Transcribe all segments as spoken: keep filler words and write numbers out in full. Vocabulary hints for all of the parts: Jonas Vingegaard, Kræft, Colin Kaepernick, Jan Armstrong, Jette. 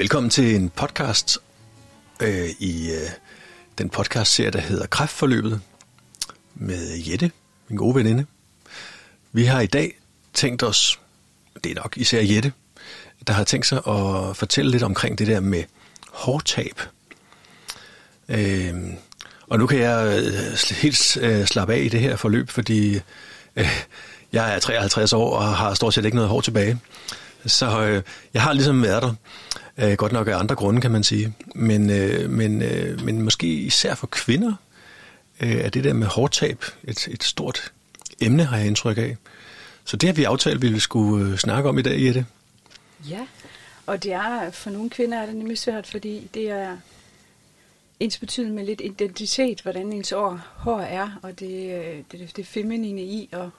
Velkommen til en podcast øh, i øh, den podcastserie, der hedder Kræftforløbet med Jette, min gode veninde. Vi har i dag tænkt os, det er nok især Jette, der har tænkt sig at fortælle lidt omkring det der med hårtab. Øh, og nu kan jeg helt slappe af i det her forløb, fordi øh, jeg er treoghalvtreds år og har stort set ikke noget hår tilbage. Så øh, jeg har ligesom været der. Øh, godt nok af andre grunde, kan man sige. Men, øh, men, øh, men måske især for kvinder øh, er det der med hårtab et, et stort emne, har jeg indtryk af. Så det har vi aftalt, vi ville skulle snakke om i dag, Jette. Ja, og det er, for nogle kvinder er det nemlig svært, fordi det er ens betydning med lidt identitet, hvordan ens år, hår er, og det, det, det feminine i at og,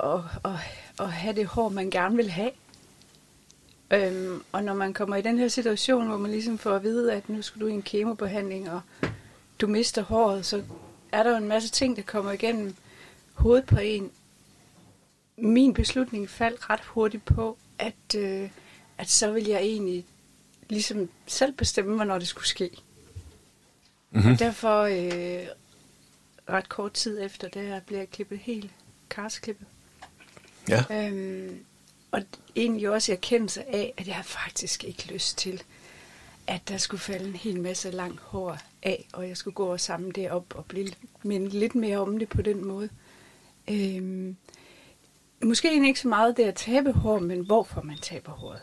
og, og, og have det hår, man gerne vil have. Øhm, og når man kommer i den her situation, hvor man ligesom får at vide, at nu skal du i en kemobehandling, og du mister håret, så er der jo en masse ting, der kommer igennem hovedet på en. Min beslutning faldt ret hurtigt på, at, øh, at så ville jeg egentlig ligesom selv bestemme, hvornår det skulle ske. Mm-hmm. Og derfor øh, ret kort tid efter det her, bliver jeg klippet helt, karsklippet. Ja. Øhm, Og egentlig også erkendelse af, at jeg faktisk ikke har lyst til, at der skulle falde en hel masse langt hår af, og jeg skulle gå og samle det op og blive minde lidt mere om det på den måde. Øhm, måske egentlig ikke så meget det at tabe hår, men hvorfor man taber håret.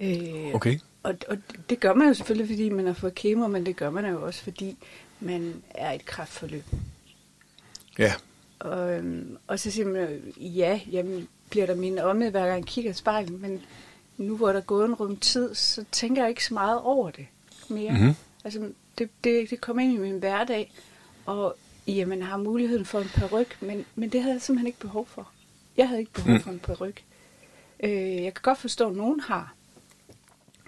Øh, okay. Og, og det gør man jo selvfølgelig, fordi man har fået kemo, men det gør man jo også, fordi man er i et kræftforløb. Ja. Og, øhm, og så siger man jo, ja, jamen, bliver der mindet om det, hver gang jeg kigger i spejlet, men nu hvor der er gået en rum tid, så tænker jeg ikke så meget over det mere. Mm-hmm. Altså, det, det, det kom ind i min hverdag, og jamen, har muligheden for en peruk, men, men det havde jeg simpelthen ikke behov for. Jeg havde ikke behov mm. for en peruk. Øh, jeg kan godt forstå, at nogen har,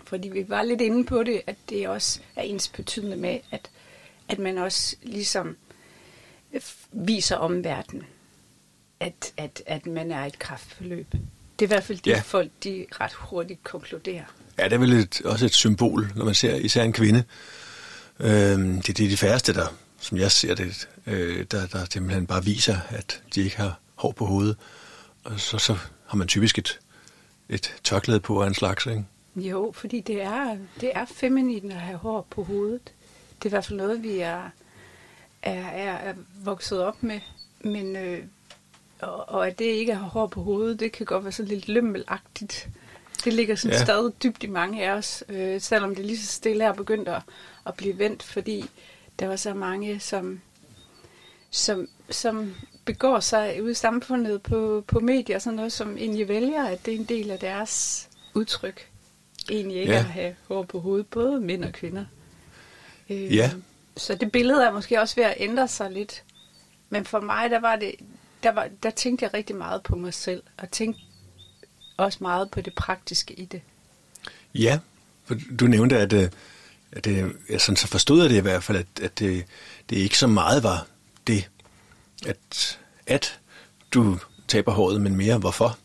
fordi vi var lidt inde på det, at det også er ens betydende med, at, at man også ligesom viser omverdenen. At, at, at man er et kræftforløb. Det er i hvert fald de ja. folk, de ret hurtigt konkluderer. Ja, det er vel et, også et symbol, når man ser især en kvinde. Øhm, det, det er de færreste, der, som jeg ser det, øh, der, der simpelthen bare viser, at de ikke har hår på hovedet. Og så, så har man typisk et, et tørklæde på af en slags, ikke? Jo, fordi det er, det er feminint at have hår på hovedet. Det er i hvert fald noget, vi er, er, er, er vokset op med, men øh, Og, og at det ikke har hår på hovedet, det kan godt være sådan lidt lømmelagtigt. Det ligger sådan ja. stadig dybt i mange af os, øh, selvom det lige så stille er begyndt at, at blive vendt, fordi der var så mange, som, som, som begår sig ude i samfundet på, på medier og sådan noget, som egentlig vælger, at det er en del af deres udtryk, egentlig ikke ja. at have hår på hovedet, både mænd og kvinder. Øh, ja. Så det billede er måske også ved at ændre sig lidt. Men for mig, der var det... Der, var, der tænkte jeg rigtig meget på mig selv, og tænkte også meget på det praktiske i det. Ja, for du nævnte, at, at det, sådan så forstod jeg det i hvert fald, at, at det, det ikke så meget var det, at, at du taber håret, men mere hvorfor.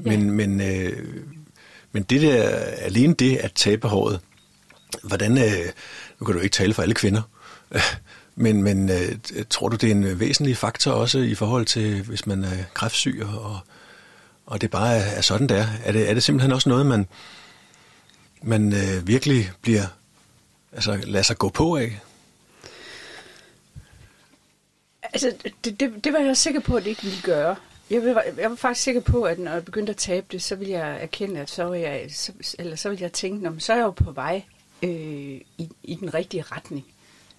Ja. Men, men, øh, men det der, alene det at tabe håret, hvordan, øh, nu kan du ikke tale for alle kvinder, Men, men øh, tror du, det er en væsentlig faktor også i forhold til, hvis man er kræftsyg, og, og det bare er sådan, det er? Er det, er det simpelthen også noget, man, man øh, virkelig bliver, altså, lader sig gå på af? Altså, det, det, det var jeg sikker på, at det ikke ville gøre. Jeg var, jeg var faktisk sikker på, at når jeg begyndte at tabe det, så ville jeg erkende, at så var jeg, så, eller så ville jeg tænke, så er jeg jo på vej øh, i, i den rigtige retning.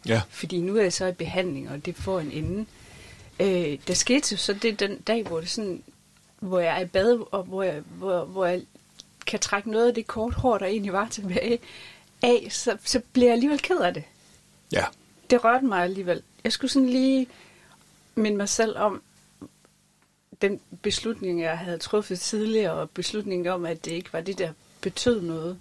Ja. Fordi nu er jeg så i behandling, og det får en ende. Øh, der skete jo så det den dag, hvor, det sådan, hvor jeg er i bad, og hvor jeg, hvor, hvor jeg kan trække noget af det kort hår, der egentlig var tilbage af, så, så bliver jeg alligevel ked af det. Ja. Det rørte mig alligevel. Jeg skulle sådan lige minde mig selv om den beslutning, jeg havde truffet tidligere, og beslutningen om, at det ikke var det, der betød noget.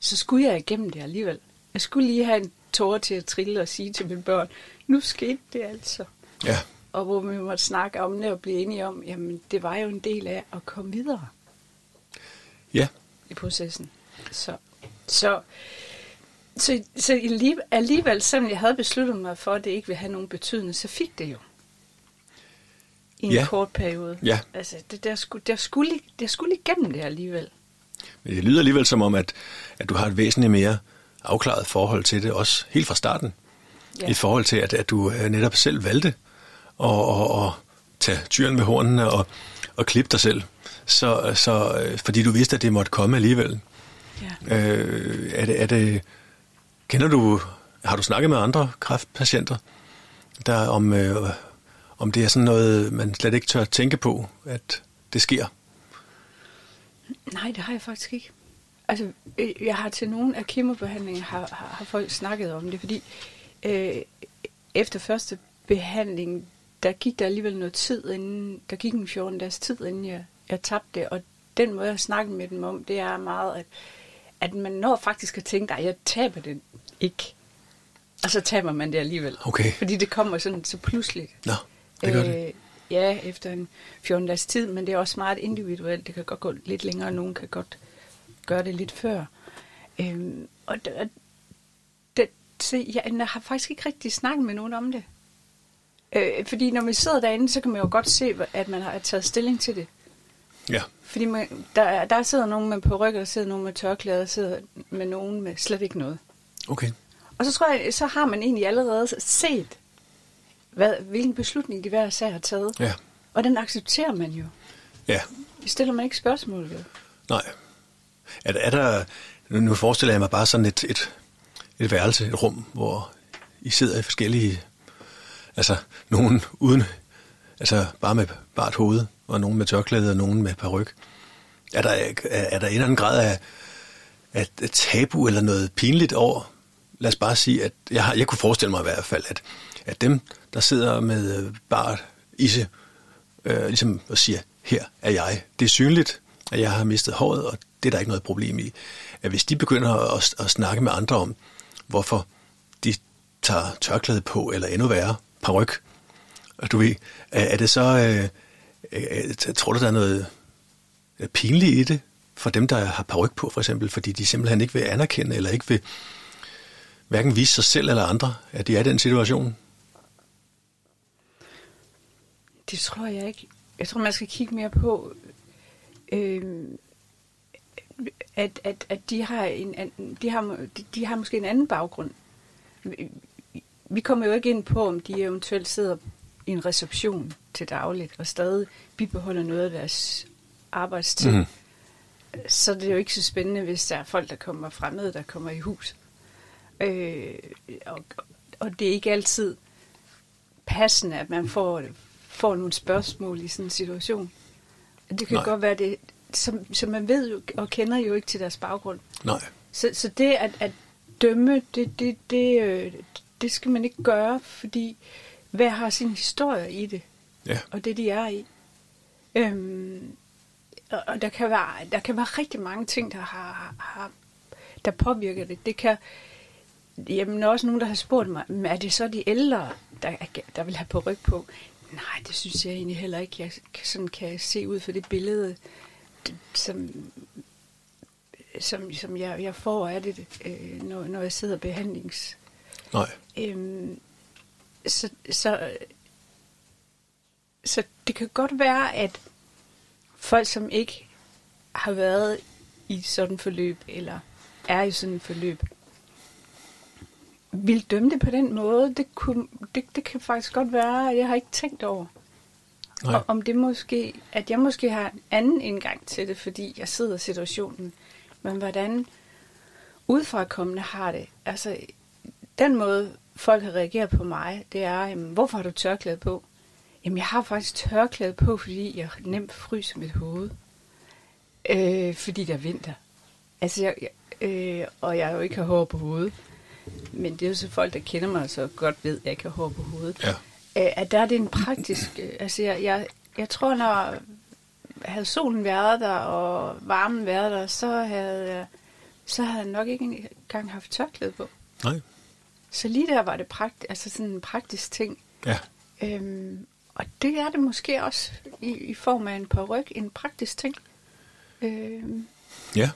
Så skulle jeg igennem det alligevel. Jeg skulle lige have en tårer til at trille og sige til mine børn, nu skete det altså. Ja. Og hvor vi måtte snakke om det og blive enige om, jamen det var jo en del af at komme videre. Ja. I processen. Så, så, så, så alligevel, selvom jeg havde besluttet mig for, at det ikke ville have nogen betydning, så fik det jo. I en ja. kort periode. Ja. Altså, det, der, skulle, der, skulle, der skulle igennem det alligevel. Men det lyder alligevel som om, at, at du har et væsentligt mere afklaret forhold til det, også helt fra starten. Ja. I forhold til, at, at du netop selv valgte at, at, at tage tyren ved hornene og, og klippe dig selv. Så, så, fordi du vidste, at det måtte komme alligevel. Ja. Øh, er det, er det, kender du, har du snakket med andre kræftpatienter, der om... Øh, Om det er sådan noget, man slet ikke tør tænke på, at det sker? Nej, det har jeg faktisk ikke. Altså, jeg har til nogle af kemobehandlingen har, har, har folk snakket om det, fordi øh, efter første behandling, der gik der alligevel noget tid inden, der gik en fjorten dages tid, inden jeg, jeg tabte det, og den måde, jeg snakker med dem om, det er meget, at, at man når faktisk at tænke, at jeg taber den ikke. Og så taber man det alligevel. Okay. Fordi det kommer sådan så pludseligt. Nå. Det gør det. Øh, ja, efter en fjorten dages tid, men det er også meget individuelt. Det kan godt gå lidt længere, og nogen kan godt gøre det lidt før. Øhm, og det, det, se, ja, jeg har faktisk ikke rigtig snakket med nogen om det. Øh, fordi når man sidder derinde, så kan man jo godt se, at man har taget stilling til det. Ja. Fordi man, der, der sidder nogen med perukker, der sidder nogen med tørklæder, der sidder med nogen med slet ikke noget. Okay. Og så tror jeg, så har man egentlig allerede set, Hvad, hvilken beslutning de hver sag har taget. Ja. Og den accepterer man jo. Ja. Stiller man ikke spørgsmål ved? Nej. Er der, er der, nu forestiller jeg mig bare sådan et, et, et værelse, et rum, hvor I sidder i forskellige... Altså, nogen uden... Altså, bare med bart hoved, og nogen med tørklæde, og nogen med paryk. Er der, er, er der en eller anden grad af, af et tabu eller noget pinligt over? Lad os bare sige, at... Jeg, har, jeg kunne forestille mig i hvert fald, at, at dem... der sidder med bart isse, øh, ligesom og siger, her er jeg. Det er synligt, at jeg har mistet håret, og det er der ikke noget problem i. At hvis de begynder at, at snakke med andre om, hvorfor de tager tørklæde på, eller endnu værre, paryk, og du ved, er, er det så, øh, øh, tror du, der er noget pinligt i det, for dem, der har paryk på, for eksempel, fordi de simpelthen ikke vil anerkende, eller ikke vil hverken vise sig selv eller andre, at de er i den situation? Det tror jeg ikke. Jeg tror, man skal kigge mere på, øh, at, at, at de, har en, de, har, de har måske en anden baggrund. Vi kommer jo ikke ind på, om de eventuelt sidder i en reception til dagligt, og stadig bibeholder noget af deres arbejdstid. Mm. Så det er jo ikke så spændende, hvis der er folk, der kommer fremmede, der kommer i hus. Øh, og, og det er ikke altid passende, at man får... får nogle spørgsmål i sådan en situation. Det kan Nej. godt være det, som, som man ved jo, og kender jo ikke til deres baggrund. Nej. Så, så det at, at dømme, det, det, det, øh, det skal man ikke gøre, fordi hver har sin historie i det, ja. og det de er i. Øhm, og og der, kan være, der kan være rigtig mange ting, der, har, har, der påvirker det. Det kan... Jamen, også nogen, der har spurgt mig, er det så de ældre, der, der vil have paryk på? Nej, det synes jeg egentlig heller ikke. Jeg sådan kan se ud for det billede, som, som, som jeg, jeg får af det, øh, når, når jeg sidder behandlings. Nej. Øhm, så, så, så det kan godt være, at folk, som ikke har været i sådan forløb, eller er i sådan et forløb, vil dømme det på den måde, det, kunne, det, det kan faktisk godt være, at jeg har ikke tænkt over. Og om det måske, at jeg måske har en anden indgang til det, fordi jeg sidder i situationen. Men hvordan udefrakommende har det? Altså, den måde, folk har reageret på mig, det er, jamen, hvorfor har du tørklæde på? Jamen, jeg har faktisk tørklæde på, fordi jeg nemt fryser mit hoved. Øh, fordi der er vinter. Altså, jeg, øh, og jeg jo ikke har hår på hovedet. Men det er jo så folk, der kender mig, så godt ved, at jeg kan hår på hovedet. Ja. Æ, at der er det en praktisk... Altså, jeg, jeg, jeg tror, når havde solen været der, og varmen været der, så havde, så havde jeg nok ikke engang haft tørklæde på. Nej. Så lige der var det prakt, altså sådan en praktisk ting. Ja. Æm, og det er det måske også i, i form af en paryk, en praktisk ting. Æm, ja.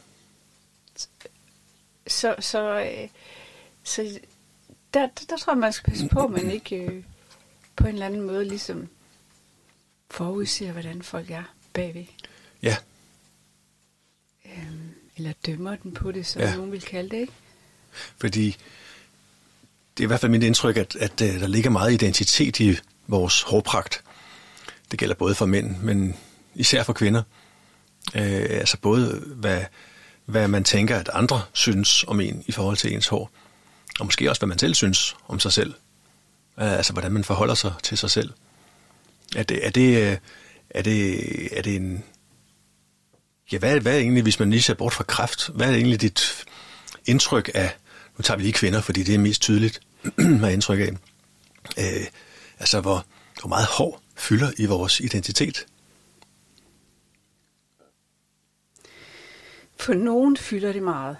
Så, så, øh, så der, der tror jeg, man skal passe på, at man ikke øh, på en eller anden måde ligesom forudser, hvordan folk er bagved. Ja. Øhm, eller dømmer den på det, som ja. Nogen vil kalde det, ikke? Fordi det er i hvert fald mit indtryk, at, at, at der ligger meget identitet i vores hårpragt. Det gælder både for mænd, men især for kvinder. Øh, altså både, hvad, hvad man tænker, at andre synes om en i forhold til ens hår, og måske også, hvad man selv synes om sig selv. Øh, altså, hvordan man forholder sig til sig selv. Er det, er det, er det, er det en... Ja, hvad er, det, hvad er det egentlig, hvis man lige ser bort fra kræft? Hvad er det egentlig dit indtryk af... Nu tager vi lige kvinder, fordi det er mest tydeligt, har indtryk af. Øh, altså, hvor, hvor meget hår fylder i vores identitet? For nogen fylder det meget.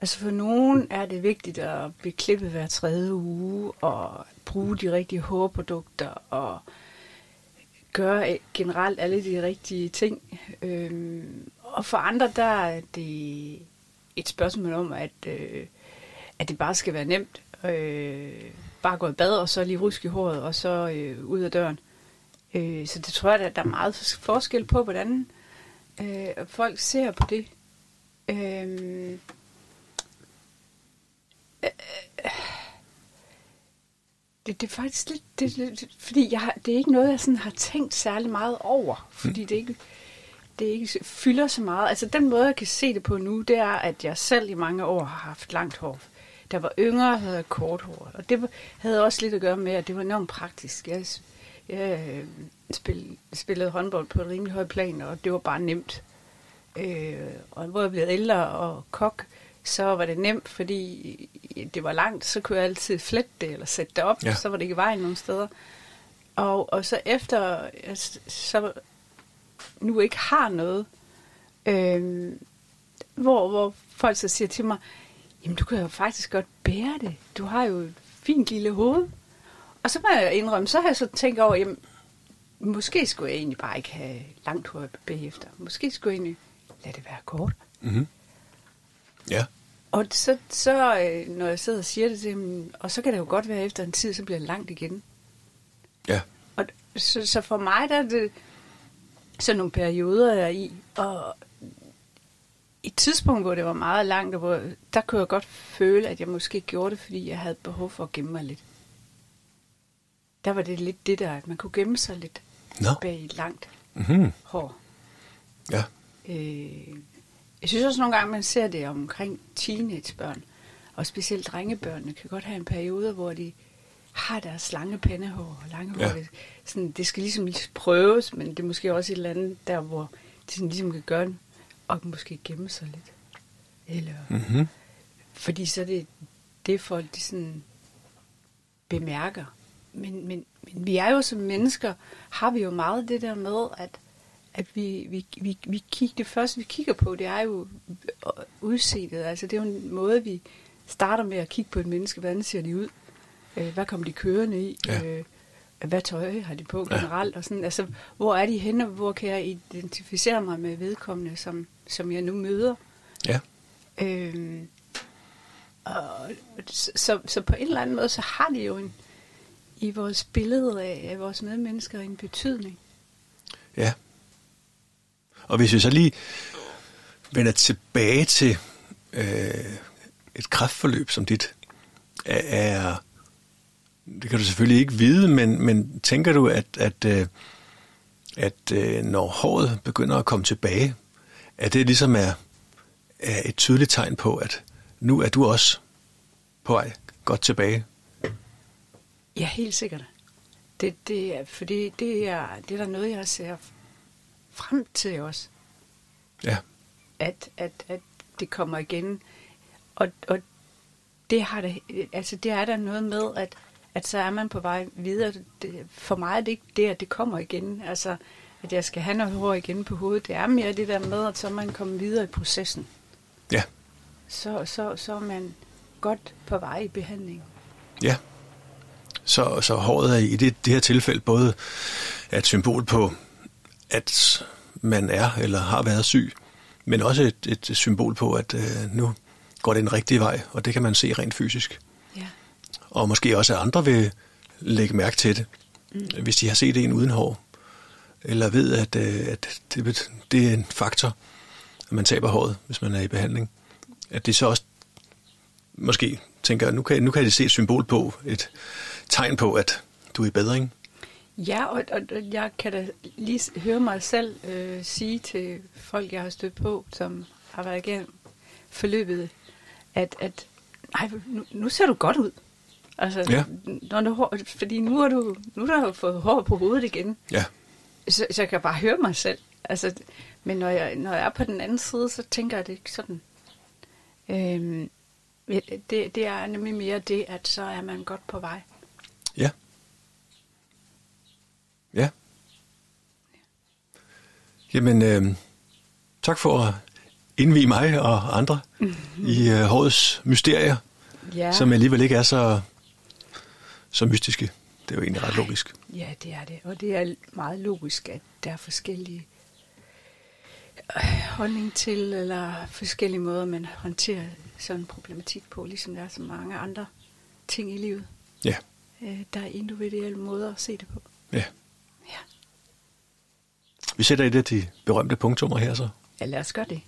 Altså for nogen er det vigtigt at blive klippet hver tredje uge, og bruge de rigtige hårprodukter, og gøre generelt alle de rigtige ting. Øhm, og for andre, der er det et spørgsmål om, at, øh, at det bare skal være nemt. Øh, bare gå i bad, og så lige ruske i håret, og så øh, ud af døren. Øh, så det tror jeg, at der er meget forskel på, hvordan øh, folk ser på det. Øh, Det, det er faktisk lidt, det, det, fordi jeg, det er ikke noget, jeg sådan har tænkt særlig meget over, fordi det ikke, det ikke fylder så meget. Altså den måde, jeg kan se det på nu, det er, at jeg selv i mange år har haft langt hår. Der var yngre, havde jeg kort hår, og det havde også lidt at gøre med, at det var enormt praktisk. Jeg, jeg spil, spillede håndbold på et rimelig højt plan, og det var bare nemt. Øh, og hvor jeg blev ældre og kok, så var det nemt, fordi det var langt, så kunne jeg altid flette det, eller sætte det op, ja. Så var det ikke i vejen nogen steder. Og, og så efter, så nu ikke har noget, øh, hvor, hvor folk så siger til mig, jamen du kan jo faktisk godt bære det, du har jo et fint lille hoved. Og så må jeg indrømme, så har jeg så tænkt over, jamen måske skulle jeg egentlig bare ikke have langt hår bagefter, måske skulle jeg egentlig lade det være kort. Mhm. Ja. Og så, så, når jeg sidder og siger det til dem, og så kan det jo godt være, efter en tid, så bliver det langt igen. Ja. Og, så, så for mig, der er det sådan nogle perioder, jeg er i, og et tidspunkt, hvor det var meget langt, og hvor, der kunne jeg godt føle, at jeg måske gjorde det, fordi jeg havde behov for at gemme mig lidt. Der var det lidt det der, at man kunne gemme sig lidt no. bag langt mm-hmm. hår. Ja. Øh... Jeg synes også nogle gange, man ser det omkring teenagebørn, og specielt drengebørnene kan godt have en periode, hvor de har deres lange pandehår og lange ja. Hår. Sådan, det skal ligesom prøves, men det er måske også et eller andet, der hvor de sådan ligesom kan gøre den, og måske gemme sig lidt. Eller, mm-hmm. Fordi så er det det folk, de sådan bemærker. Men, men, men vi er jo som mennesker, har vi jo meget det der med, at at vi, vi, vi, vi kigger, det første vi kigger på, det er jo udseendet. Altså det er jo en måde, vi starter med at kigge på et menneske. Hvordan ser de ud? Øh, hvad kommer de kørende i? Ja. Øh, hvad tøj har de på generelt? Ja. Og sådan. Altså, hvor er de henne? Hvor kan jeg identificere mig med vedkommende, som, som jeg nu møder? Ja. Øh, og, så, så på en eller anden måde, så har de jo en, i vores billede af, af vores medmennesker en betydning. Ja. Og hvis vi så lige vender tilbage til øh, et kræftforløb som dit, er, det kan du selvfølgelig ikke vide, men, men tænker du, at, at, at, at når håret begynder at komme tilbage, at det ligesom er, er et tydeligt tegn på, at nu er du også på vej godt tilbage? Ja, helt sikkert. Det, det er, fordi det er, det er der noget, jeg ser frem til os, ja. at, at, at det kommer igen, og, og det har det, altså det er der noget med, at, at så er man på vej videre. Det, for mig er det ikke det, at det kommer igen, altså at jeg skal have noget hår igen på hovedet, det er mere det der med, at så man kommer videre i processen. Ja. Så, så, så er man godt på vej i behandling. Ja. Så, så håret er i det, det her tilfælde både et symbol på at man er eller har været syg, men også et, et symbol på, at øh, nu går det den rigtige vej, og det kan man se rent fysisk. Ja. Og måske også, at andre vil lægge mærke til det, mm. hvis de har set en uden hår, eller ved, at, øh, at det, det er en faktor, at man taber håret, hvis man er i behandling. At det så også måske tænker, nu kan, nu kan de se et symbol på, et tegn på, at du er i bedring. Ja, og, og jeg kan da lige høre mig selv øh, sige til folk, jeg har stødt på, som har været igennem forløbet, at, at ej, nu, nu ser du godt ud. Altså, ja. når du, fordi nu har du, nu har du fået hår på hovedet igen. Ja. Så, så jeg kan bare høre mig selv. Altså, men når jeg, når jeg er på den anden side, så tænker jeg det ikke sådan. Øhm, det, det er nemlig mere det, at så er man godt på vej. Ja. Ja. Jamen, øh, tak for at indvie mig og andre mm-hmm. i øh, hårets mysterier, ja. som alligevel ikke er så, så mystiske. Det er jo egentlig ret logisk. Ja, det er det. Og det er meget logisk, at der er forskellige holdning til, eller forskellige måder, man håndterer sådan en problematik på, ligesom der er så mange andre ting i livet. Ja. Øh, der er individuelle måder at se det på. Ja. Ja. Vi sætter i det de berømte punktummer her så. Ja, lad os gøre det.